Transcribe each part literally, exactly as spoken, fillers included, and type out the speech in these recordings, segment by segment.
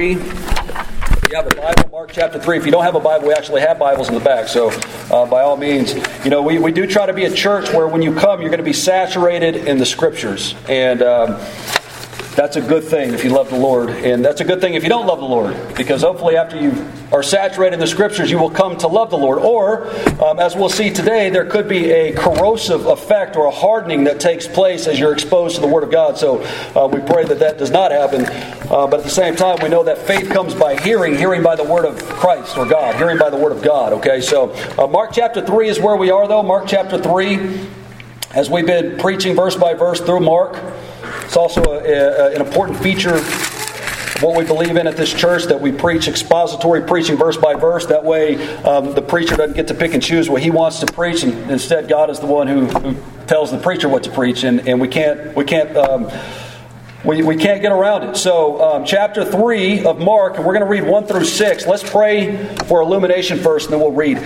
three. You have a Bible, Mark chapter three. If you don't have a Bible, we actually have Bibles in the back. So uh, by all means, you know, we, we do try to be a church where when you come, you're going to be saturated in the Scriptures. And um, that's a good thing if you love the Lord. And that's a good thing if you don't love the Lord. Because hopefully after you are saturated in the Scriptures, you will come to love the Lord. Or, um, as we'll see today, there could be a corrosive effect or a hardening that takes place as you're exposed to the Word of God. So uh, we pray that that does not happen. Uh, but at the same time, we know that faith comes by hearing, hearing by the Word of Christ or God, hearing by the Word of God, okay? So uh, Mark chapter three is where we are, though. Mark chapter three, as we've been preaching verse by verse through Mark, it's also a, a, an important feature of what we believe in at this church, that we preach expository preaching verse by verse. That way um, the preacher doesn't get to pick and choose what he wants to preach, and instead God is the one who, who tells the preacher what to preach, and, and we can't... We can't um, We we can't get around it. So um, chapter three of Mark, and we're going to read one through six. Let's pray for illumination first, and then we'll read.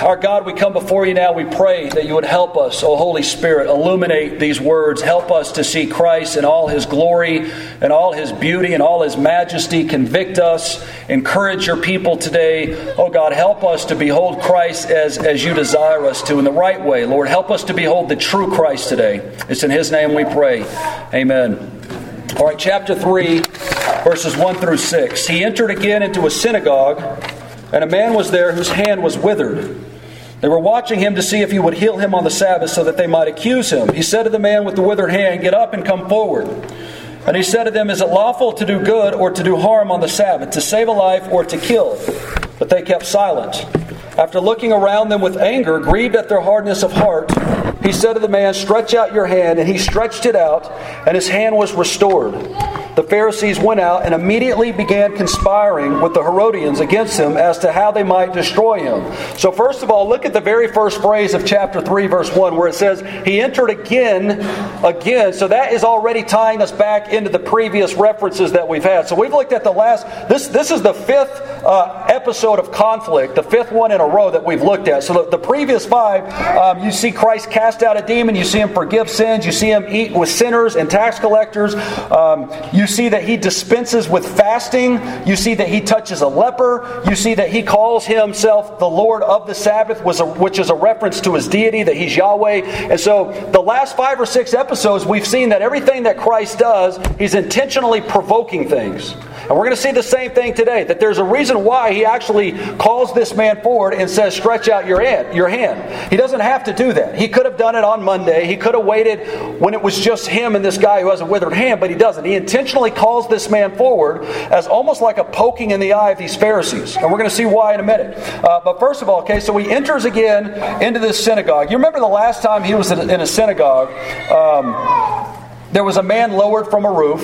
Our God, we come before you now. We pray that you would help us, O Holy Spirit, illuminate these words. Help us to see Christ in all His glory and all His beauty and all His majesty. Convict us. Encourage your people today. Oh God, help us to behold Christ as, as you desire us to in the right way. Lord, help us to behold the true Christ today. It's in His name we pray. Amen. All right, chapter three, verses one through six. He entered again into a synagogue, and a man was there whose hand was withered. They were watching him to see if he would heal him on the Sabbath so that they might accuse him. He said to the man with the withered hand, "Get up and come forward." And he said to them, "Is it lawful to do good or to do harm on the Sabbath, to save a life or to kill?" But they kept silent. After looking around them with anger, grieved at their hardness of heart, he said to the man, "Stretch out your hand." And he stretched it out, and his hand was restored. The Pharisees went out and immediately began conspiring with the Herodians against him as to how they might destroy him. So first of all, look at the very first phrase of chapter three, verse one, where it says, he entered again, again. So that is already tying us back into the previous references that we've had. So we've looked at the last, this this is the fifth uh, episode of conflict, the fifth one in a row that we've looked at. So the, the previous five, um, you see Christ cast out a demon, you see Him forgive sins, you see Him eat with sinners and tax collectors, um, you You see that He dispenses with fasting. You see that He touches a leper. You see that He calls Himself the Lord of the Sabbath, which is a reference to His deity, that He's Yahweh. And so the last five or six episodes, we've seen that everything that Christ does, He's intentionally provoking things. And we're going to see the same thing today, that there's a reason why He actually calls this man forward and says, "Stretch out your hand." Your hand. He doesn't have to do that. He could have done it on Monday. He could have waited when it was just him and this guy who has a withered hand, but He doesn't. He intentionally calls this man forward as almost like a poking in the eye of these Pharisees. And we're going to see why in a minute. Uh, but first of all, okay, so he enters again into this synagogue. You remember the last time he was in a synagogue, um, there was a man lowered from a roof.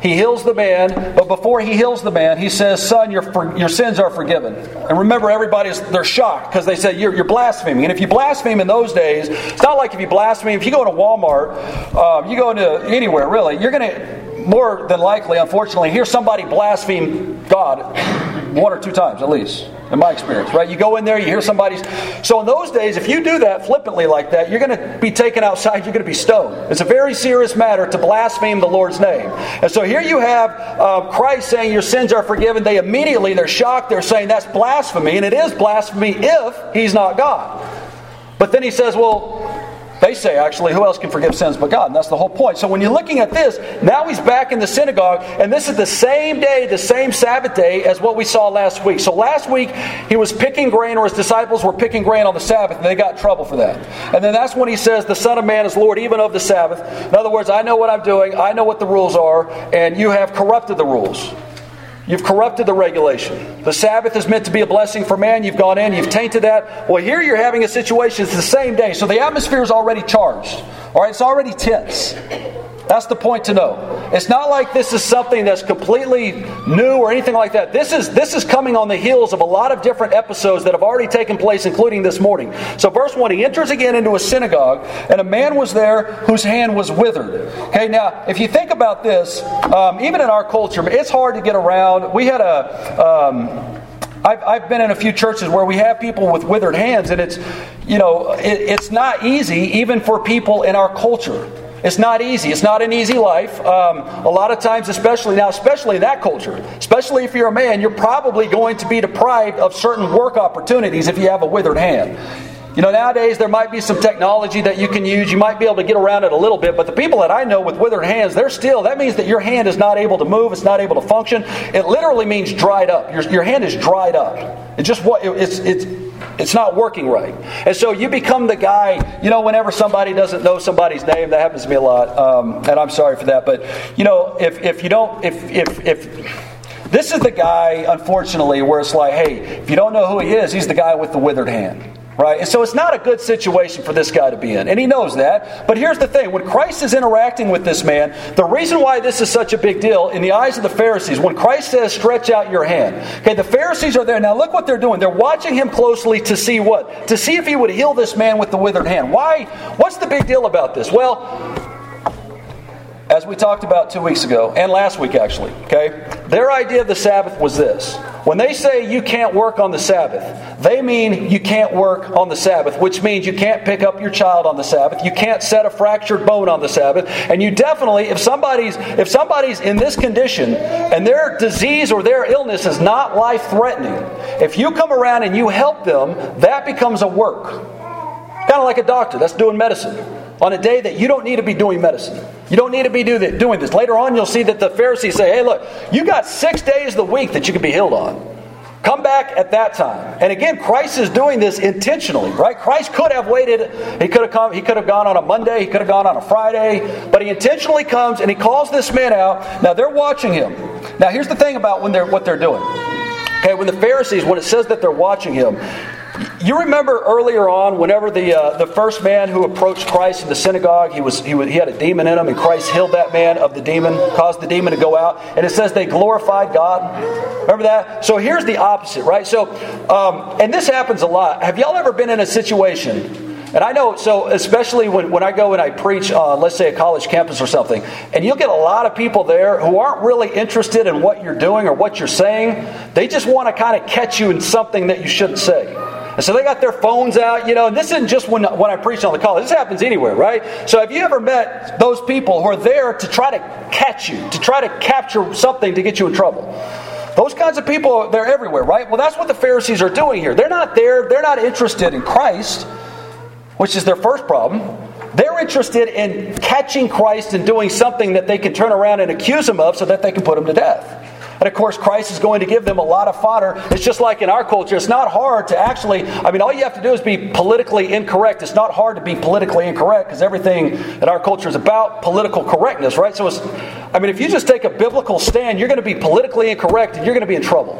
He heals the man, but before he heals the man, he says, "Son, your for, your sins are forgiven." And remember, everybody's they're shocked because they say, you're, you're blaspheming. And if you blaspheme in those days, it's not like if you blaspheme, if you go to Walmart, um, you go into anywhere really, you're going to more than likely, unfortunately, hear somebody blaspheme God one or two times, at least, in my experience, right? You go in there, you hear somebody's... So in those days, if you do that flippantly like that, you're going to be taken outside, you're going to be stoned. It's a very serious matter to blaspheme the Lord's name. And so here you have uh, Christ saying, your sins are forgiven. They immediately, they're shocked, they're saying, that's blasphemy, and it is blasphemy if He's not God. But then He says, well... They say, actually, who else can forgive sins but God? And that's the whole point. So when you're looking at this, now he's back in the synagogue, and this is the same day, the same Sabbath day as what we saw last week. So last week, he was picking grain, or his disciples were picking grain on the Sabbath, and they got in trouble for that. And then that's when he says, the Son of Man is Lord even of the Sabbath. In other words, I know what I'm doing, I know what the rules are, and you have corrupted the rules. You've corrupted the regulation. The Sabbath is meant to be a blessing for man. You've gone in, you've tainted that. Well, here you're having a situation. It's the same day. So the atmosphere is already charged. All right, it's already tense. That's the point to know. It's not like this is something that's completely new or anything like that. This is this is coming on the heels of a lot of different episodes that have already taken place, including this morning. So verse one, he enters again into a synagogue, and a man was there whose hand was withered. Okay, now, if you think about this, um, even in our culture, it's hard to get around. We had a... Um, I've, I've been in a few churches where we have people with withered hands, and it's, you know, it, it's not easy even for people in our culture. It's not easy. It's not an easy life. Um, a lot of times, especially now, especially in that culture, especially if you're a man, you're probably going to be deprived of certain work opportunities if you have a withered hand. You know, nowadays there might be some technology that you can use. You might be able to get around it a little bit, but the people that I know with withered hands, they're still, that means that your hand is not able to move. It's not able to function. It literally means dried up. Your, your hand is dried up. It just, what it's, it's, it's not working right. And so you become the guy, you know, whenever somebody doesn't know somebody's name, that happens to me a lot. Um, and I'm sorry for that, but you know, if, if you don't, if, if, if, this is the guy, unfortunately, where it's like, hey, if you don't know who he is, he's the guy with the withered hand. Right? And so it's not a good situation for this guy to be in. And he knows that. But here's the thing. When Christ is interacting with this man, the reason why this is such a big deal in the eyes of the Pharisees, when Christ says, stretch out your hand. Okay, the Pharisees are there. Now look what they're doing. They're watching him closely to see what? To see if he would heal this man with the withered hand. Why? What's the big deal about this? Well, as we talked about two weeks ago, and last week actually, okay, their idea of the Sabbath was this. When they say you can't work on the Sabbath, they mean you can't work on the Sabbath, which means you can't pick up your child on the Sabbath, you can't set a fractured bone on the Sabbath, and you definitely, if somebody's if somebody's in this condition, and their disease or their illness is not life-threatening, if you come around and you help them, that becomes a work. Kind of like a doctor that's doing medicine on a day that you don't need to be doing medicine. You don't need to be do that, doing this. Later on, you'll see that the Pharisees say, hey, look, you got six days of the week that you can be healed on. Come back at that time. And again, Christ is doing this intentionally, right? Christ could have waited. He could have come. He could have gone on a Monday. He could have gone on a Friday. But he intentionally comes and he calls this man out. Now, they're watching him. Now, here's the thing about when they're what they're doing. Okay, when the Pharisees, when it says that they're watching him, you remember earlier on, whenever the uh, the first man who approached Christ in the synagogue, he was, he was he had a demon in him, and Christ healed that man of the demon, caused the demon to go out, and it says they glorified God. Remember that? So here's the opposite, right? So, um, and this happens a lot. Have y'all ever been in a situation? And I know, so especially when, when I go and I preach on, let's say, a college campus or something, and you'll get a lot of people there who aren't really interested in what you're doing or what you're saying. They just want to kind of catch you in something that you shouldn't say. And so they got their phones out, you know, and this isn't just when, when I preach on the college. This happens anywhere, right? So have you ever met those people who are there to try to catch you, to try to capture something to get you in trouble? Those kinds of people, they're everywhere, right? Well, that's what the Pharisees are doing here. They're not there. They're not interested in Christ, which is their first problem. They're interested in catching Christ and doing something that they can turn around and accuse him of so that they can put him to death. And of course, Christ is going to give them a lot of fodder. It's just like in our culture. It's not hard to actually, I mean, all you have to do is be politically incorrect. It's not hard to be politically incorrect because everything in our culture is about political correctness, right? So, it's, I mean, if you just take a biblical stand, you're going to be politically incorrect and you're going to be in trouble.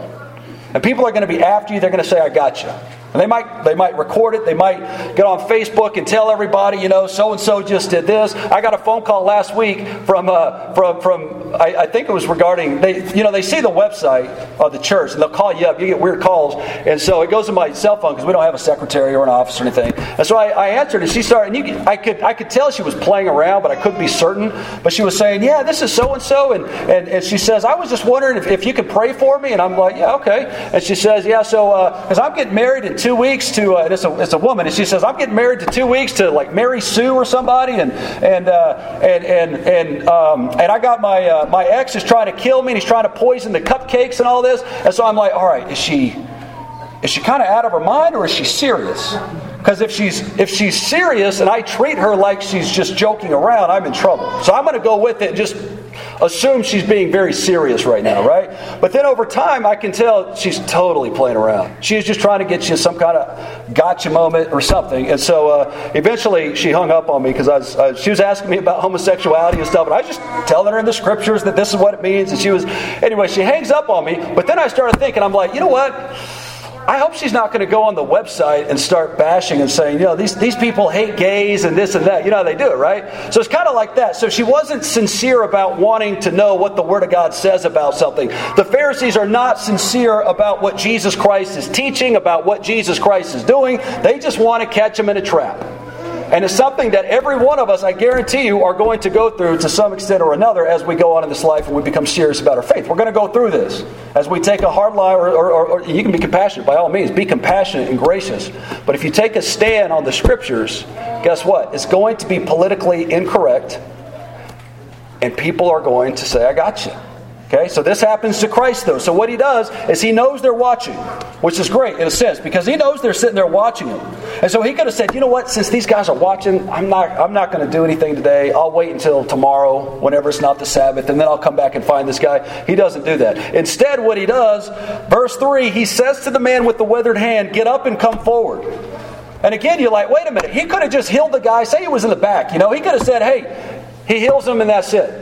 And people are going to be after you. They're going to say, I got you. And they might they might record it. They might get on Facebook and tell everybody, you know, so-and-so just did this. I got a phone call last week from, uh, from, from I, I think it was regarding, they you know, they see the website of the church, and they'll call you up. You get weird calls. And so it goes to my cell phone because we don't have a secretary or an office or anything. And so I, I answered, and she started, and you, I could I could tell she was playing around, but I couldn't be certain. But she was saying, yeah, this is so-and-so. And, and, and she says, I was just wondering if, if you could pray for me. And I'm like, yeah, okay. And she says, yeah, so, because uh, I'm getting married in two weeks to, uh, it's, a, it's a woman, and she says, I'm getting married to two weeks to like Mary Sue or somebody, and and uh, and and and um, and I got my uh, my ex is trying to kill me, and he's trying to poison the cupcakes and all this, and so I'm like, all right, is she is she kind of out of her mind, or is she serious? Because if she's if she's serious, and I treat her like she's just joking around, I'm in trouble. So I'm going to go with it, and just assume she's being very serious right now, right? But then over time, I can tell she's totally playing around. She's just trying to get you some kind of gotcha moment or something. And so uh, eventually she hung up on me because I was, uh, she was asking me about homosexuality and stuff. And I was just telling her in the scriptures that this is what it means. And she was, anyway, she hangs up on me. But then I started thinking, I'm like, you know what? I hope she's not going to go on the website and start bashing and saying, you know, these, these people hate gays and this and that. You know how they do it, right? So it's kind of like that. So she wasn't sincere about wanting to know what the Word of God says about something. The Pharisees are not sincere about what Jesus Christ is teaching, about what Jesus Christ is doing. They just want to catch him in a trap. And it's something that every one of us, I guarantee you, are going to go through to some extent or another as we go on in this life and we become serious about our faith. We're going to go through this as we take a hard line, or, or, or, or you can be compassionate by all means. Be compassionate and gracious. But if you take a stand on the scriptures, guess what? It's going to be politically incorrect. and people are going to say, I got you. Okay, so this happens to Christ, though. So what he does is he knows they're watching, which is great in a sense, because he knows they're sitting there watching him. And so he could have said, you know what, since these guys are watching, I'm not I'm not going to do anything today. I'll wait until tomorrow, whenever it's not the Sabbath, and then I'll come back and find this guy. He doesn't do that. Instead, what he does, verse three, he says to the man with the withered hand, get up and come forward. And again, you're like, wait a minute. He could have just healed the guy. Say he was in the back. You know, he could have said, hey, he heals him and that's it.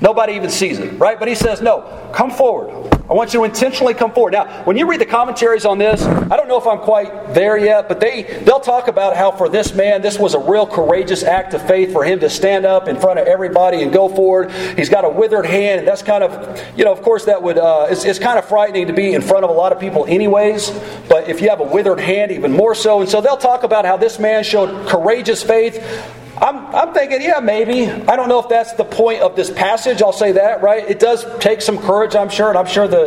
Nobody even sees it, right? But he says, no, come forward. I want you to intentionally come forward. Now, when you read the commentaries on this, I don't know if I'm quite there yet, but they, they'll talk about how for this man, this was a real courageous act of faith for him to stand up in front of everybody and go forward. He's got a withered hand, and that's kind of, you know, of course that would, uh, it's, it's kind of frightening to be in front of a lot of people anyways, but if you have a withered hand, even more so. And so they'll talk about how this man showed courageous faith. I'm, I'm thinking, yeah, maybe. I don't know if that's the point of this passage. I'll say that, right? It does take some courage, I'm sure, and I'm sure the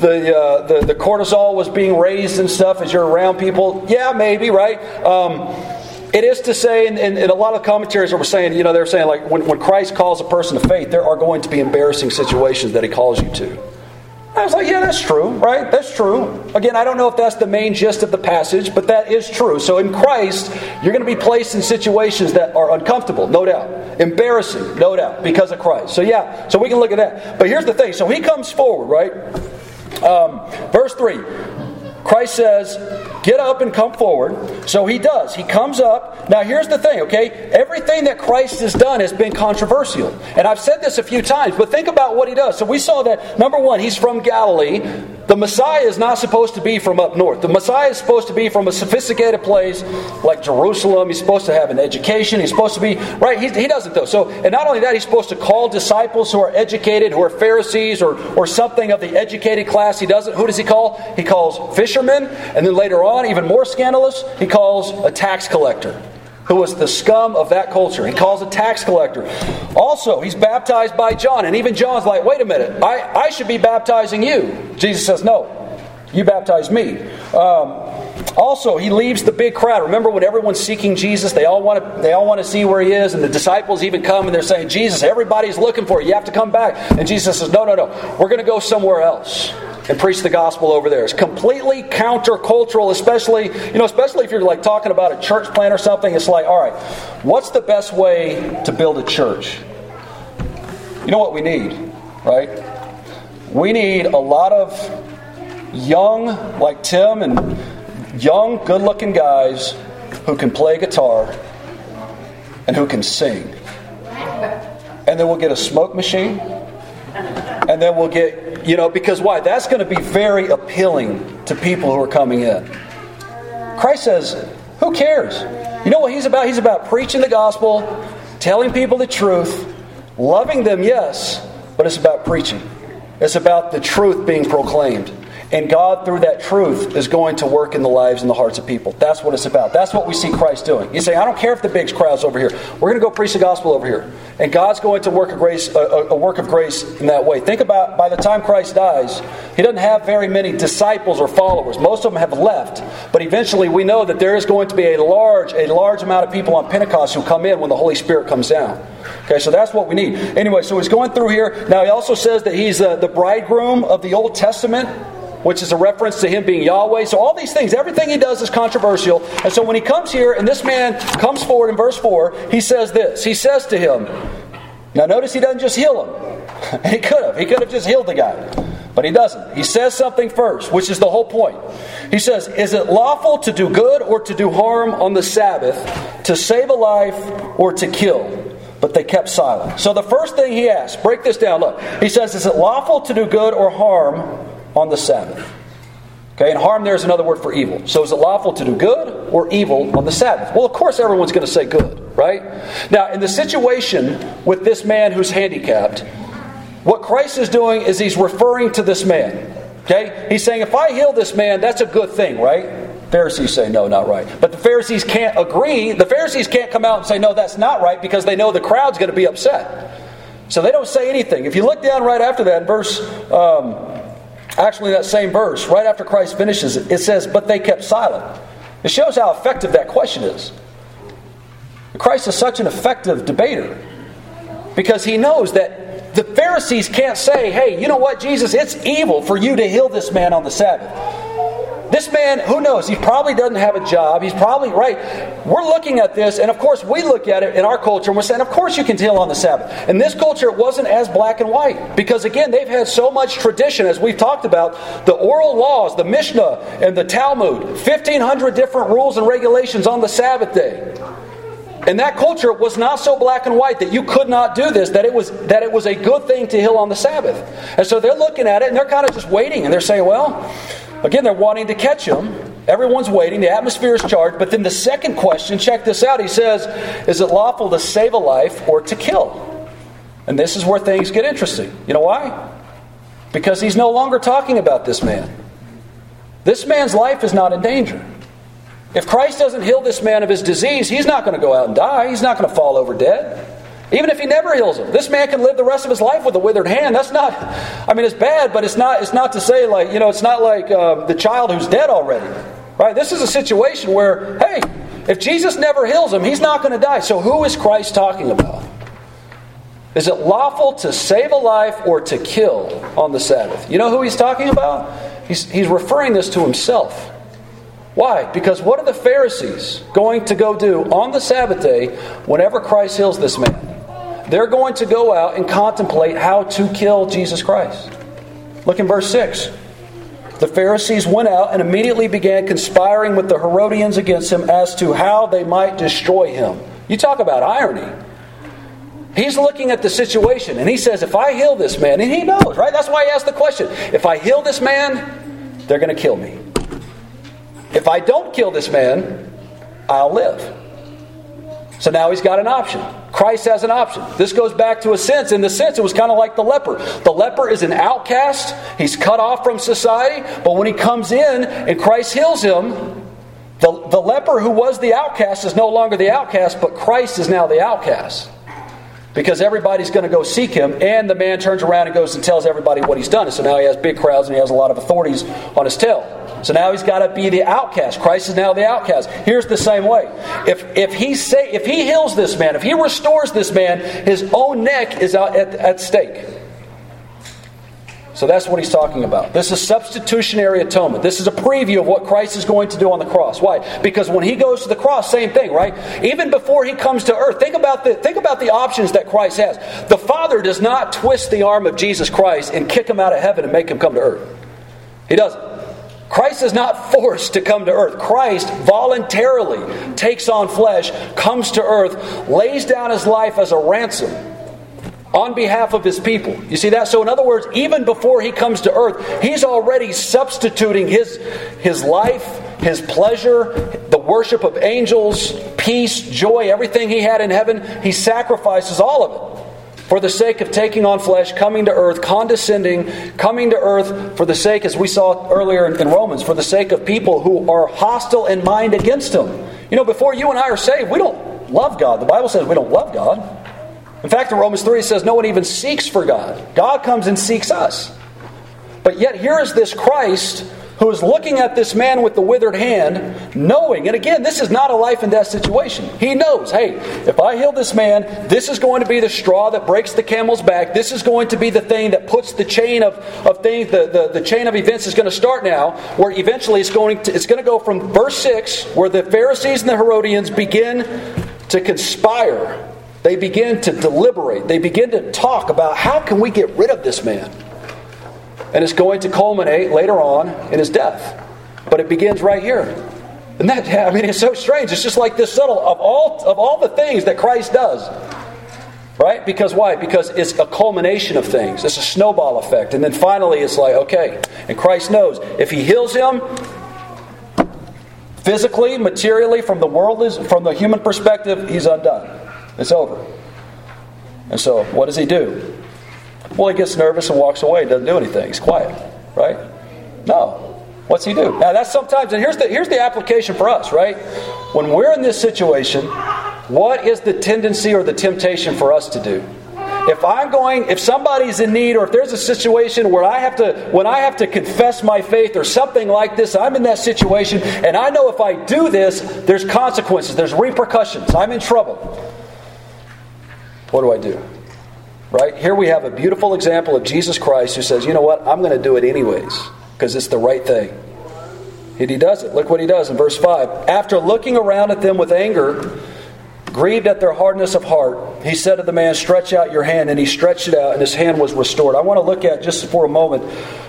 the uh, the, the cortisol was being raised and stuff as you're around people. Yeah, maybe, right? Um, it is to say, and, and, and a lot of commentaries were saying, you know, they're saying like when, when Christ calls a person to faith, there are going to be embarrassing situations that he calls you to. I was like, yeah, that's true, right? That's true. Again, I don't know if that's the main gist of the passage, but that is true. So in Christ, you're going to be placed in situations that are uncomfortable, no doubt. Embarrassing, no doubt, because of Christ. So yeah, so we can look at that. But here's the thing. So he comes forward, right? Um, verse three, Christ says, get up and come forward. So he does. He comes up. Now here's the thing, okay? Everything that Christ has done has been controversial. And I've said this a few times, but think about what he does. So we saw that, number one, he's from Galilee. The Messiah is not supposed to be from up north. The Messiah is supposed to be from a sophisticated place like Jerusalem. He's supposed to have an education. He's supposed to be, right? He, he doesn't though. So, and not only that, he's supposed to call disciples who are educated, who are Pharisees or, or something of the educated class. He doesn't. Who does he call? He calls fishermen. And then later on, even more scandalous, he calls a tax collector, who was the scum of that culture. He calls a tax collector. Also, he's baptized by John. And even John's like, wait a minute, I, I should be baptizing you. Jesus says, no, you baptize me. Um, also, he leaves the big crowd. Remember when everyone's seeking Jesus, they all want to they all want to see where he is. And the disciples even come and they're saying, Jesus, everybody's looking for you. You have to come back. And Jesus says, no, no, no, we're going to go somewhere else and preach the gospel over there. It's completely countercultural, especially, you know, especially if you're like talking about a church plan or something. It's like, all right, what's the best way to build a church? You know what we need, right? We need a lot of young, like Tim, and young, good-looking guys who can play guitar and who can sing. And then we'll get a smoke machine. And then we'll get, you know, because why? That's going to be very appealing to people who are coming in. Christ says, who cares? You know what he's about? He's about preaching the gospel, telling people the truth, loving them, yes, but it's about preaching. It's about the truth being proclaimed. And God, through that truth, is going to work in the lives and the hearts of people. That's what it's about. That's what we see Christ doing. You say, I don't care if the big crowd's over here. We're going to go preach the gospel over here. And God's going to work a grace, a, a work of grace in that way. Think about, by the time Christ dies, he doesn't have very many disciples or followers. Most of them have left. But eventually we know that there is going to be a large, a large amount of people on Pentecost who come in when the Holy Spirit comes down. Okay, so that's what we need. Anyway, so he's going through here. Now he also says that he's uh, the bridegroom of the Old Testament, which is a reference to him being Yahweh. So all these things, everything he does is controversial. And so when he comes here, and this man comes forward in verse four, he says this. He says to him, now notice he doesn't just heal him. He could have. He could have just healed the guy. But he doesn't. He says something first, which is the whole point. He says, is it lawful to do good or to do harm on the Sabbath, to save a life or to kill? But they kept silent. So the first thing he asks, break this down, look. He says, is it lawful to do good or harm on the Sabbath? Okay, and harm there is another word for evil. So is it lawful to do good or evil on the Sabbath? Well, of course everyone's going to say good, right? Now, in the situation with this man who's handicapped, what Christ is doing is he's referring to this man. Okay, he's saying, if I heal this man, that's a good thing, right? Pharisees say, no, not right. But the Pharisees can't agree. The Pharisees can't come out and say, no, that's not right, because they know the crowd's going to be upset. So they don't say anything. If you look down right after that, verse... Um, Actually, that same verse, right after Christ finishes it, it says, but they kept silent. It shows how effective that question is. Christ is such an effective debater. because he knows that the Pharisees can't say, hey, you know what, Jesus, it's evil for you to heal this man on the Sabbath. This man, who knows, he probably doesn't have a job. He's probably right. We're looking at this, and of course we look at it in our culture, and we're saying, of course you can heal on the Sabbath. In this culture, it wasn't as black and white. Because again, they've had so much tradition, as we've talked about, the oral laws, the Mishnah, and the Talmud, fifteen hundred different rules and regulations on the Sabbath day. And that culture was not so black and white that you could not do this, that it was that it was a good thing to heal on the Sabbath. And so they're looking at it, and they're kind of just waiting, and they're saying, well... Again, they're wanting to catch him. Everyone's waiting. The atmosphere is charged. But then the second question, check this out. He says, is it lawful to save a life or to kill? And this is where things get interesting. You know why? Because he's no longer talking about this man. This man's life is not in danger. If Christ doesn't heal this man of his disease, he's not going to go out and die. He's not going to fall over dead. Even if he never heals him, this man can live the rest of his life with a withered hand. That's not, I mean, it's bad, but it's not, it's not to say like, you know, it's not like uh, the child who's dead already, right? This is a situation where, hey, if Jesus never heals him, he's not going to die. So who is Christ talking about? Is it lawful to save a life or to kill on the Sabbath? You know who he's talking about? He's, he's referring this to himself. Why? Because what are the Pharisees going to go do on the Sabbath day whenever Christ heals this man? They're going to go out and contemplate how to kill Jesus Christ. Look in verse six. The Pharisees went out and immediately began conspiring with the Herodians against him as to how they might destroy him. You talk about irony. He's looking at the situation and he says, if I heal this man, and he knows, right? That's why he asked the question. If I heal this man, they're going to kill me. If I don't kill this man, I'll live. So now he's got an option. Christ has an option. This goes back to a sense. In the sense, it was kind of like the leper. The leper is an outcast. He's cut off from society. But when he comes in and Christ heals him, the, the leper who was the outcast is no longer the outcast, but Christ is now the outcast. Because everybody's going to go seek him, and the man turns around and goes and tells everybody what he's done. And so now he has big crowds and he has a lot of authorities on his tail. So now he's got to be the outcast. Christ is now the outcast. Here's the same way. If if he say, if he heals this man, if he restores this man, his own neck is out at, at stake. So that's what he's talking about. This is substitutionary atonement. This is a preview of what Christ is going to do on the cross. Why? Because when he goes to the cross, same thing, right? Even before he comes to earth, think about the think about the options that Christ has. The Father does not twist the arm of Jesus Christ and kick him out of heaven and make him come to earth. He doesn't. Christ is not forced to come to earth. Christ voluntarily takes on flesh, comes to earth, lays down his life as a ransom on behalf of his people. You see that? So in other words, even before he comes to earth, he's already substituting his, his life, his pleasure, the worship of angels, peace, joy, everything he had in heaven. He sacrifices all of it for the sake of taking on flesh, coming to earth, condescending, coming to earth for the sake, as we saw earlier in Romans, for the sake of people who are hostile in mind against him. You know, before you and I are saved, we don't love God. The Bible says we don't love God. In fact, in Romans three, it says no one even seeks for God. God comes and seeks us. But yet here is this Christ who is looking at this man with the withered hand, knowing, and again, this is not a life and death situation. He knows, hey, if I heal this man, this is going to be the straw that breaks the camel's back. This is going to be the thing that puts the chain of, of things, the, the, the chain of events is going to start now, where eventually it's going to, it's going to go from verse six, where the Pharisees and the Herodians begin to conspire. They begin to deliberate. They begin to talk about how can we get rid of this man? And it's going to culminate later on in his death. But it begins right here. And that, I mean, it's so strange. It's just like this subtle, of all of all the things that Christ does. Right? Because why? Because it's a culmination of things. It's a snowball effect. And then finally it's like, okay. And Christ knows if he heals him, physically, materially, from the world, from the human perspective, he's undone. It's over. And so what does he do? Well, he gets nervous and walks away. Doesn't do anything. He's quiet, right? No. What's he do? Now, that's sometimes, and here's the here's the application for us, right? When we're in this situation, what is the tendency or the temptation for us to do? If I'm going, if somebody's in need, or if there's a situation where I have to, when I have to confess my faith or something like this, I'm in that situation, and I know if I do this, there's consequences, there's repercussions, I'm in trouble. What do I do? Right? Here we have a beautiful example of Jesus Christ who says, you know what, I'm going to do it anyways because it's the right thing. And he does it. Look what he does in verse five. After looking around at them with anger, grieved at their hardness of heart, he said to the man, stretch out your hand. And he stretched it out, and his hand was restored. I want to look at, just for a moment,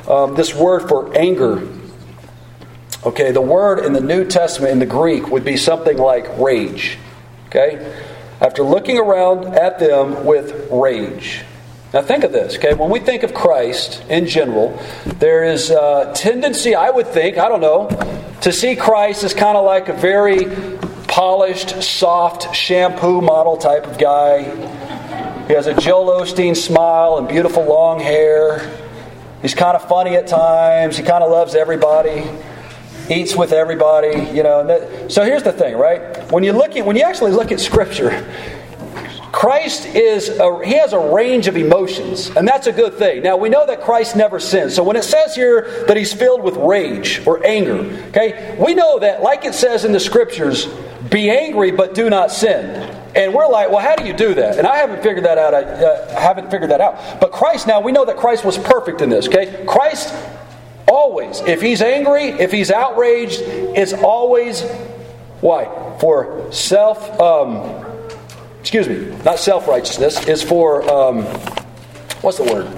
um, this word for anger. Okay, the word in the New Testament in the Greek would be something like rage. Okay? After looking around at them with rage. Now think of this, okay? When we think of Christ in general, there is a tendency, I would think, I don't know, to see Christ as kind of like a very polished, soft, shampoo model type of guy. He has a Joel Osteen smile and beautiful long hair. He's kind of funny at times. He kind of loves everybody. Eats with everybody, you know. And that, so here's the thing, right? When you look at, when you actually look at Scripture, Christ is a, he has a range of emotions, and that's a good thing. Now we know that Christ never sins, so when it says here that he's filled with rage or anger, okay, we know that, like it says in the Scriptures, be angry but do not sin. And we're like, well, how do you do that? And I haven't figured that out. I uh, haven't figured that out. But Christ, now we know that Christ was perfect in this. Okay, Christ. Always, if he's angry, if he's outraged, it's always why? For self, um, excuse me, not self-righteousness. It's for, um, what's the word?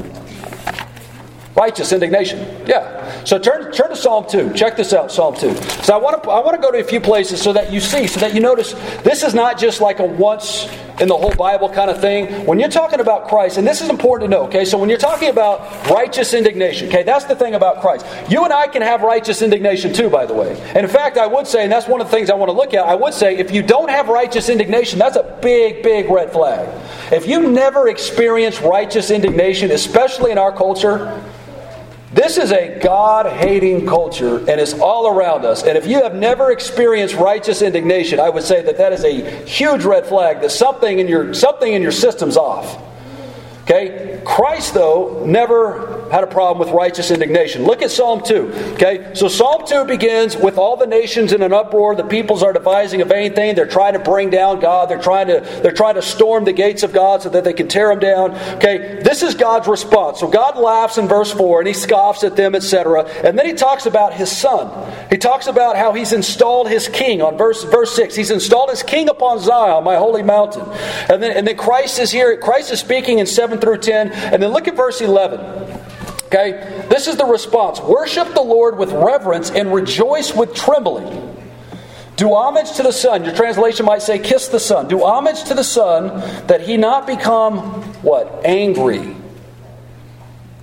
Righteous indignation. Yeah. So turn turn to Psalm two. Check this out, Psalm two. So I want to I want to go to a few places so that you see, so that you notice this is not just like a once in the whole Bible kind of thing. When you're talking about Christ, and this is important to know, okay? So when you're talking about righteous indignation, okay, that's the thing about Christ. You and I can have righteous indignation too, by the way. And in fact, I would say, and that's one of the things I want to look at, I would say if you don't have righteous indignation, that's a big, big red flag. If you never experience righteous indignation, especially in our culture, this is a God-hating culture, and it's all around us. And if you have never experienced righteous indignation, I would say that that is a huge red flag, that something in your something in your system's off. Okay? Christ, though, never had a problem with righteous indignation. Look at Psalm two. Okay? So Psalm two begins with all the nations in an uproar. The peoples are devising a vain thing. They're trying to bring down God. They're trying to, they're trying to storm the gates of God so that they can tear them down. Okay? This is God's response. So God laughs in verse four, and he scoffs at them, et cetera. And then he talks about his son. He talks about how he's installed his king on verse verse six. He's installed his king upon Zion, my holy mountain. And then, and then Christ is here. Christ is speaking in seven through ten, and then look at verse eleven. Okay, this is the response. Worship the Lord with reverence and rejoice with trembling. Do homage to the Son. Your translation might say kiss the Son. Do homage to the Son that he not become, what? Angry.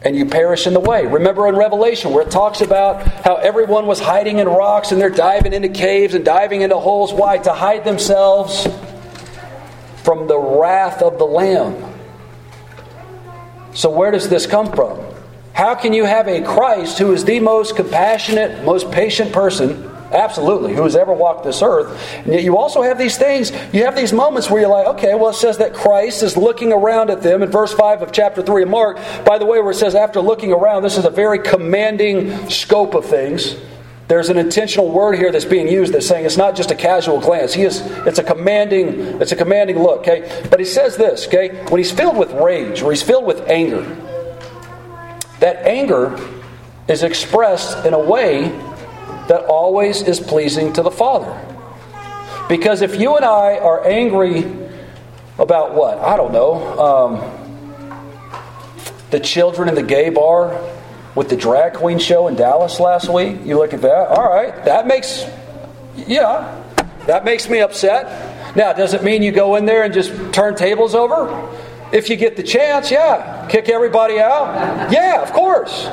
And you perish in the way. Remember in Revelation where it talks about how everyone was hiding in rocks and they're diving into caves and diving into holes. Why? To hide themselves from the wrath of the Lamb. So where does this come from? How can you have a Christ who is the most compassionate, most patient person, absolutely, who has ever walked this earth, and yet you also have these things, you have these moments where you're like, okay, well, it says that Christ is looking around at them in verse five of chapter three of Mark, by the way, where it says after looking around, this is a very commanding scope of things. There's an intentional word here that's being used that's saying it's not just a casual glance. He is it's a commanding, it's a commanding look, okay? But he says this, okay, when he's filled with rage, or he's filled with anger, that anger is expressed in a way that always is pleasing to the Father. Because if you and I are angry about what? I don't know. Um, the children in the gay bar with the drag queen show in Dallas last week. You look at that. All right. That makes, yeah, that makes me upset. Now, does it mean you go in there and just turn tables over? If you get the chance, yeah. Kick everybody out? Yeah, of course.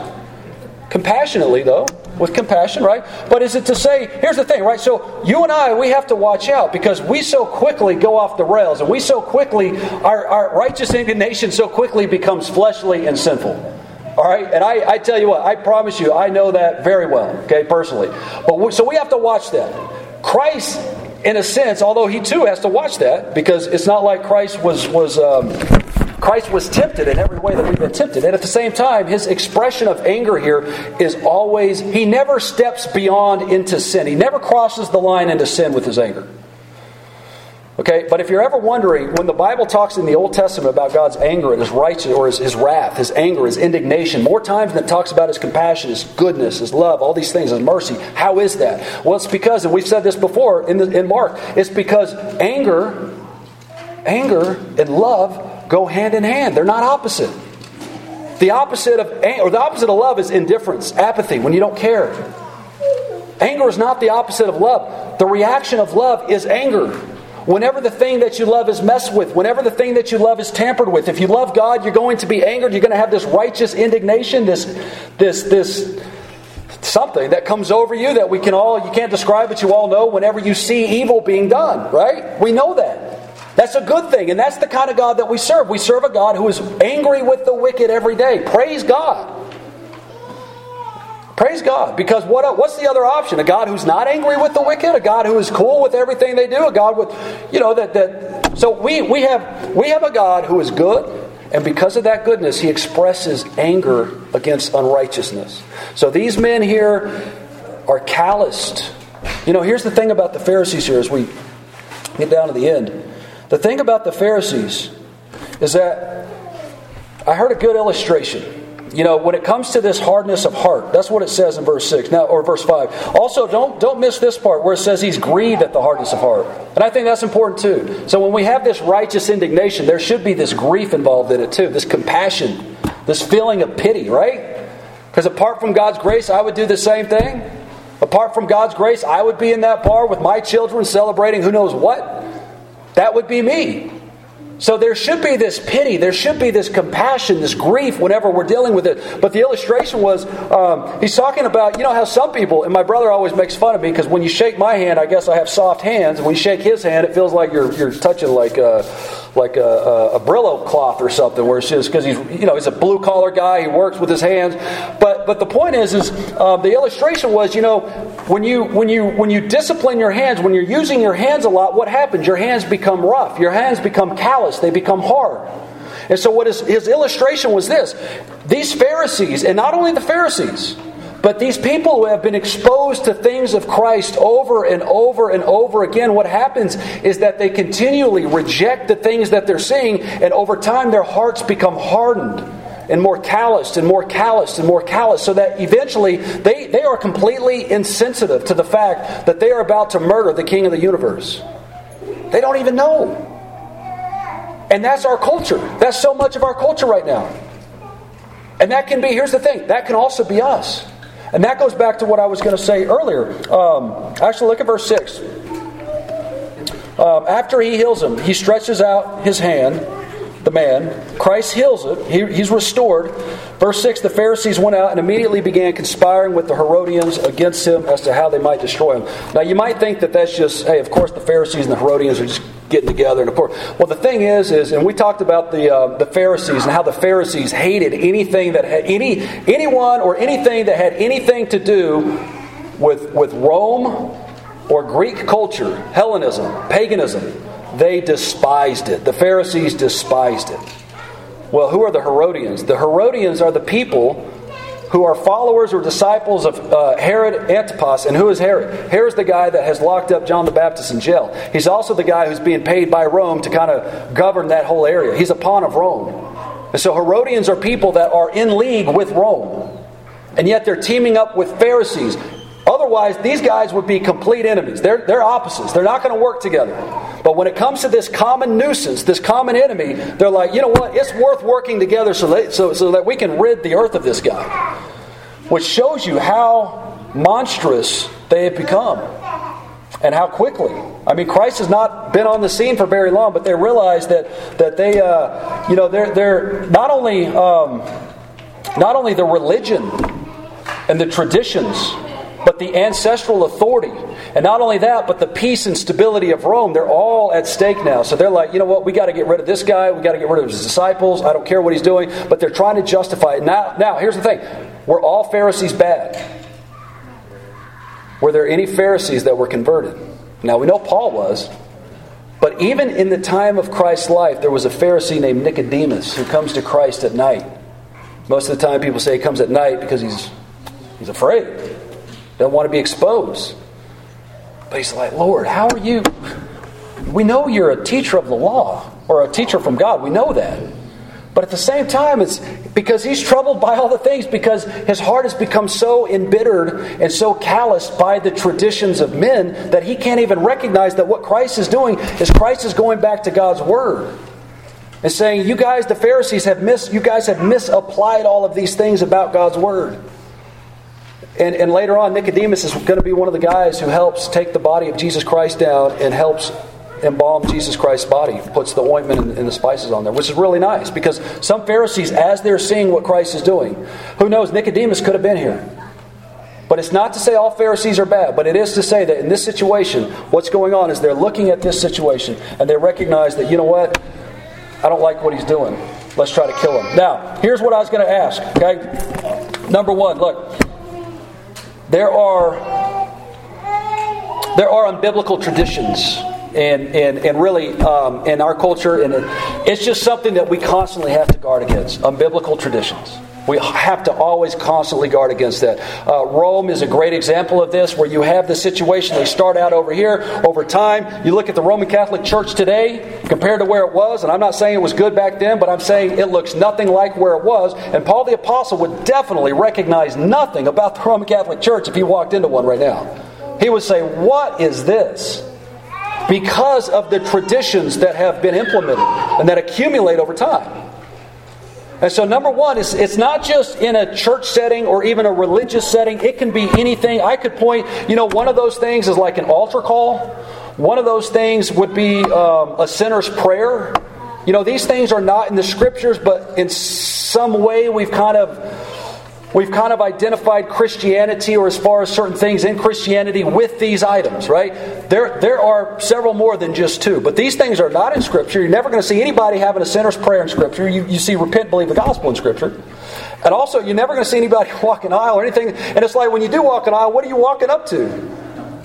Compassionately, though. With compassion, right? But is it to say, here's the thing, right? So you and I, we have to watch out because we so quickly go off the rails and we so quickly, our, our righteous indignation so quickly becomes fleshly and sinful. All right, and I, I tell you what, I promise you, I know that very well, okay, personally. But we, so we have to watch that. Christ, in a sense, although he too has to watch that, because it's not like Christ was was um, Christ was tempted in every way that we've been tempted. And at the same time, his expression of anger here is always, he never steps beyond into sin. He never crosses the line into sin with his anger. Okay, but if you're ever wondering, when the Bible talks in the Old Testament about God's anger and His righteousness, or His, his wrath, His anger, His indignation, more times than it talks about His compassion, His goodness, His love, all these things, His mercy, how is that? Well, it's because, and we've said this before in, the, in Mark, it's because anger, anger and love go hand in hand. They're not opposite. The opposite of anger, or the opposite of love is indifference, apathy, when you don't care. Anger is not the opposite of love. The reaction of love is anger. Whenever the thing that you love is messed with, whenever the thing that you love is tampered with, if you love God, you're going to be angered. You're going to have this righteous indignation, this, this, this something that comes over you that we can all, you can't describe, but you all know whenever you see evil being done, right? We know that. That's a good thing, and that's the kind of God that we serve. We serve a God who is angry with the wicked every day. Praise God. Praise God, because what? What's the other option? A God who's not angry with the wicked, a God who is cool with everything they do, a God with, you know, that that. So we we have we have a God who is good, and because of that goodness, He expresses anger against unrighteousness. So these men here are calloused. You know, here's the thing about the Pharisees. Here, as we get down to the end, the thing about the Pharisees is that I heard a good illustration. You know, when it comes to this hardness of heart, that's what it says in verse six, now, or verse five. Also, don't don't miss this part where it says he's grieved at the hardness of heart. And I think that's important too. So when we have this righteous indignation, there should be this grief involved in it too, this compassion, this feeling of pity, right? Because apart from God's grace, I would do the same thing. Apart from God's grace, I would be in that bar with my children celebrating who knows what. That would be me. So there should be this pity, there should be this compassion, this grief whenever we're dealing with it. But the illustration was, um, he's talking about, you know how some people, and my brother always makes fun of me because when you shake my hand, I guess I have soft hands. And when you shake his hand, it feels like you're you're touching like a, like a, a, a Brillo cloth or something. Where it's just because he's you know he's a blue collar guy, he works with his hands. But but the point is is um, the illustration was, you know when you when you when you discipline your hands, when you're using your hands a lot, what happens? Your hands become rough. Your hands become callous. They become hard. And so what his, his illustration was this. These Pharisees, and not only the Pharisees, but these people who have been exposed to things of Christ over and over and over again, what happens is that they continually reject the things that they're seeing, and over time their hearts become hardened and more calloused and more calloused and more calloused, so that eventually they, they are completely insensitive to the fact that they are about to murder the King of the universe. They don't even know. And that's our culture. That's so much of our culture right now. And that can be, here's the thing, that can also be us. And that goes back to what I was going to say earlier. Um, actually, look at verse six. Um, after he heals him, he stretches out his hand, the man. Christ heals it. He, he's restored. Verse six, the Pharisees went out and immediately began conspiring with the Herodians against him as to how they might destroy him. Now, you might think that that's just, hey, of course the Pharisees and the Herodians are just getting together, and of course, well, the thing is, is, and we talked about the uh, the Pharisees and how the Pharisees hated anything that had any anyone or anything that had anything to do with with Rome or Greek culture, Hellenism, paganism. They despised it. The Pharisees despised it. Well, who are the Herodians? The Herodians are the people who are followers or disciples of uh, Herod Antipas. And who is Herod? Herod's the guy that has locked up John the Baptist in jail. He's also the guy who's being paid by Rome to kind of govern that whole area. He's a pawn of Rome. And so Herodians are people that are in league with Rome. And yet they're teaming up with Pharisees. Otherwise, these guys would be complete enemies. They're, they're opposites. They're not going to work together. But when it comes to this common nuisance, this common enemy, they're like, you know what, it's worth working together so that, so, so that we can rid the earth of this guy. Which shows you how monstrous they have become. And how quickly. I mean, Christ has not been on the scene for very long, but they realize that that they, uh, you know, they're, they're not only, um, not only the religion and the traditions, but the ancestral authority. And not only that, but the peace and stability of Rome, they're all at stake now. So they're like, you know what, we got to get rid of this guy, we got to get rid of his disciples, I don't care what he's doing, but they're trying to justify it. Now, now here's the thing, were all Pharisees bad? Were there any Pharisees that were converted? Now, we know Paul was, but even in the time of Christ's life, there was a Pharisee named Nicodemus who comes to Christ at night. Most of the time people say he comes at night because he's he's afraid. Don't want to be exposed. But he's like, Lord, how are you? We know you're a teacher of the law or a teacher from God. We know that. But at the same time, it's because he's troubled by all the things, because his heart has become so embittered and so calloused by the traditions of men that he can't even recognize that what Christ is doing is Christ is going back to God's Word and saying, you guys, the Pharisees, have mis- you guys have misapplied all of these things about God's Word. And, and later on, Nicodemus is going to be one of the guys who helps take the body of Jesus Christ down and helps embalm Jesus Christ's body, puts the ointment and the spices on there, which is really nice, because some Pharisees, as they're seeing what Christ is doing, who knows, Nicodemus could have been here. But it's not to say all Pharisees are bad, but it is to say that in this situation, what's going on is they're looking at this situation and they recognize that, you know what, I don't like what he's doing. Let's try to kill him. Now, here's what I was going to ask, okay? Number one, look, there are there are unbiblical traditions. And, and and really, um, in our culture, and it's just something that we constantly have to guard against, unbiblical traditions. We have to always constantly guard against that. Uh, Rome is a great example of this, where you have the situation, they start out over here, over time, you look at the Roman Catholic Church today, compared to where it was, and I'm not saying it was good back then, but I'm saying it looks nothing like where it was, and Paul the Apostle would definitely recognize nothing about the Roman Catholic Church if he walked into one right now. He would say, what is this? Because of the traditions that have been implemented and that accumulate over time. And so number one, is it's not just in a church setting or even a religious setting. It can be anything. I could point, you know, one of those things is like an altar call. One of those things would be um, a sinner's prayer. You know, these things are not in the Scriptures, but in some way we've kind of... We've kind of identified Christianity, or as far as certain things in Christianity, with these items, right? There there are several more than just two. But these things are not in Scripture. You're never going to see anybody having a sinner's prayer in Scripture. You, you see repent, believe the gospel in Scripture. And also, you're never going to see anybody walk an aisle or anything. And it's like, when you do walk an aisle, what are you walking up to?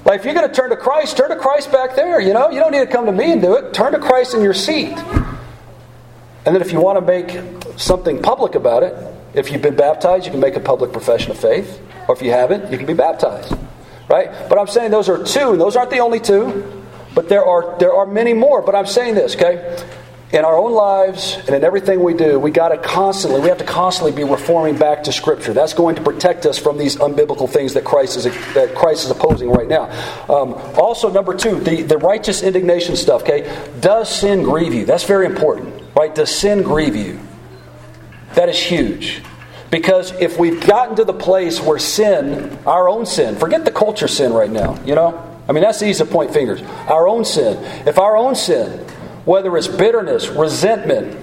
Like, if you're going to turn to Christ, turn to Christ back there, you know? You don't need to come to me and do it. Turn to Christ in your seat. And then if you want to make something public about it, if you've been baptized, you can make a public profession of faith. Or if you haven't, you can be baptized. Right? But I'm saying those are two, and those aren't the only two. But there are there are many more. But I'm saying this, okay? In our own lives and in everything we do, we gotta constantly, we have to constantly be reforming back to Scripture. That's going to protect us from these unbiblical things that Christ is that Christ is opposing right now. Um, also, number two, the, the righteous indignation stuff, okay? Does sin grieve you? That's very important. Right? Does sin grieve you? That is huge. Because if we've gotten to the place where sin, our own sin, forget the culture sin right now, you know? I mean, that's easy to point fingers. Our own sin. If our own sin, whether it's bitterness, resentment,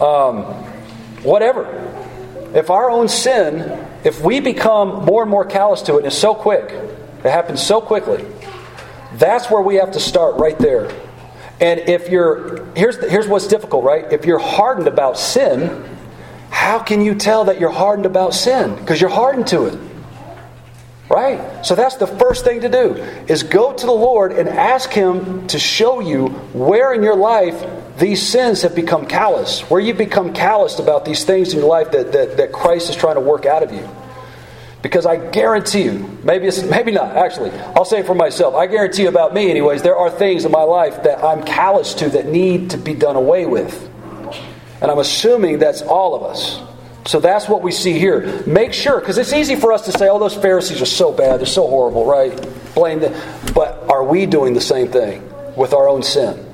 um, whatever, if our own sin, if we become more and more callous to it, and it's so quick, it happens so quickly, that's where we have to start right there. And if you're, here's the, here's what's difficult, right? If you're hardened about sin, how can you tell that you're hardened about sin? Because you're hardened to it. Right? So that's the first thing to do, is go to the Lord and ask Him to show you where in your life these sins have become callous, where you've become calloused about these things in your life that, that, that Christ is trying to work out of you. Because I guarantee you, maybe it's, maybe not, actually, I'll say it for myself. I guarantee you about me anyways, there are things in my life that I'm callous to that need to be done away with. And I'm assuming that's all of us. So that's what we see here. Make sure, because it's easy for us to say, oh, those Pharisees are so bad, they're so horrible, right? Blame them. But are we doing the same thing with our own sin?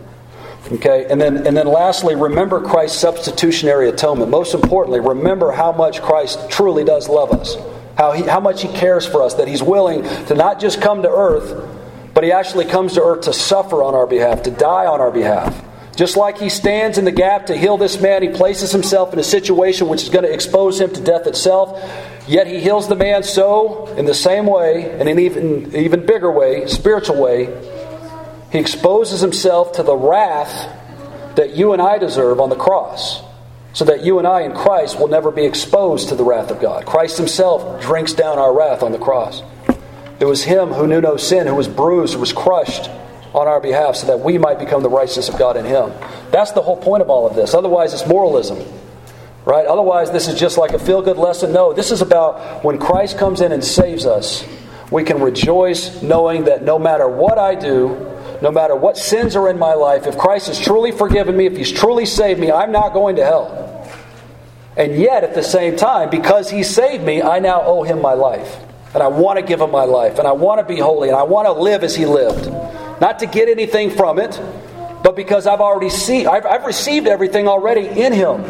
Okay, and then and then lastly, remember Christ's substitutionary atonement. Most importantly, remember how much Christ truly does love us. How he, how much He cares for us, that He's willing to not just come to earth, but He actually comes to earth to suffer on our behalf, to die on our behalf. Just like He stands in the gap to heal this man, He places Himself in a situation which is going to expose him to death itself. Yet He heals the man so, in the same way, and in an even, even bigger way, spiritual way, He exposes Himself to the wrath that you and I deserve on the cross. So that you and I in Christ will never be exposed to the wrath of God. Christ Himself drinks down our wrath on the cross. It was Him who knew no sin, who was bruised, who was crushed on our behalf, so that we might become the righteousness of God in Him. That's the whole point of all of this. Otherwise, it's moralism, right? Otherwise, this is just like a feel-good lesson. No, this is about when Christ comes in and saves us, we can rejoice knowing that no matter what I do, no matter what sins are in my life, if Christ has truly forgiven me, if He's truly saved me, I'm not going to hell. And yet, at the same time, because He saved me, I now owe Him my life. And I want to give Him my life. And I want to be holy. And I want to live as He lived. Not to get anything from it, but because I've already seen, I've, I've received everything already in Him.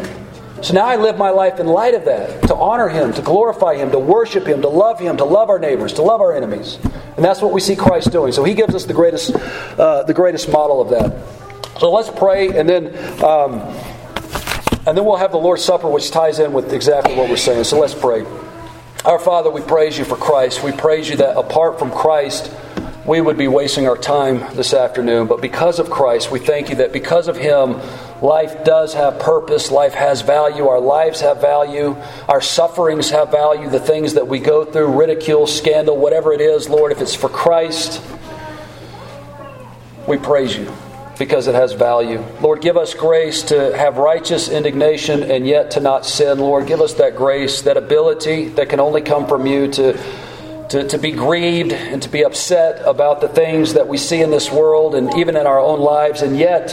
So now I live my life in light of that, to honor Him, to glorify Him, to worship Him, to love Him, to love our neighbors, to love our enemies. And that's what we see Christ doing. So He gives us the greatest, uh, the greatest model of that. So let's pray, and then, um, and then we'll have the Lord's Supper, which ties in with exactly what we're saying. So let's pray. Our Father, we praise You for Christ. We praise You that apart from Christ, we would be wasting our time this afternoon. But because of Christ, we thank You that because of Him, life does have purpose. Life has value. Our lives have value. Our sufferings have value. The things that we go through, ridicule, scandal, whatever it is, Lord, if it's for Christ, we praise You because it has value. Lord, give us grace to have righteous indignation and yet to not sin. Lord, give us that grace, that ability that can only come from You to To, to be grieved and to be upset about the things that we see in this world and even in our own lives, and yet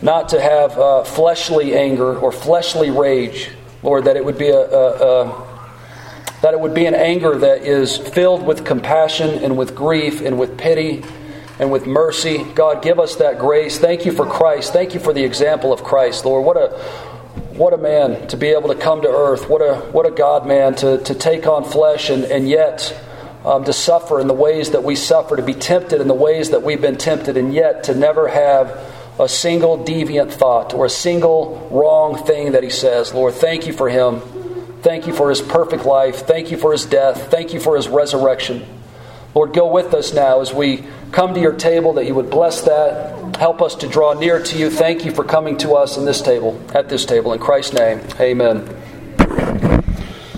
not to have uh, fleshly anger or fleshly rage, Lord, that it would be a, a, a that it would be an anger that is filled with compassion and with grief and with pity and with mercy. God, give us that grace. Thank You for Christ. Thank You for the example of Christ, Lord. What a what a man to be able to come to earth. What a what a God man to to take on flesh and and yet. Um, to suffer in the ways that we suffer, to be tempted in the ways that we've been tempted, and yet to never have a single deviant thought or a single wrong thing that He says. Lord, thank You for Him. Thank You for His perfect life. Thank You for His death. Thank You for His resurrection. Lord, go with us now as we come to Your table, that You would bless that. Help us to draw near to You. Thank You for coming to us in this table, at this table. In Christ's name, amen.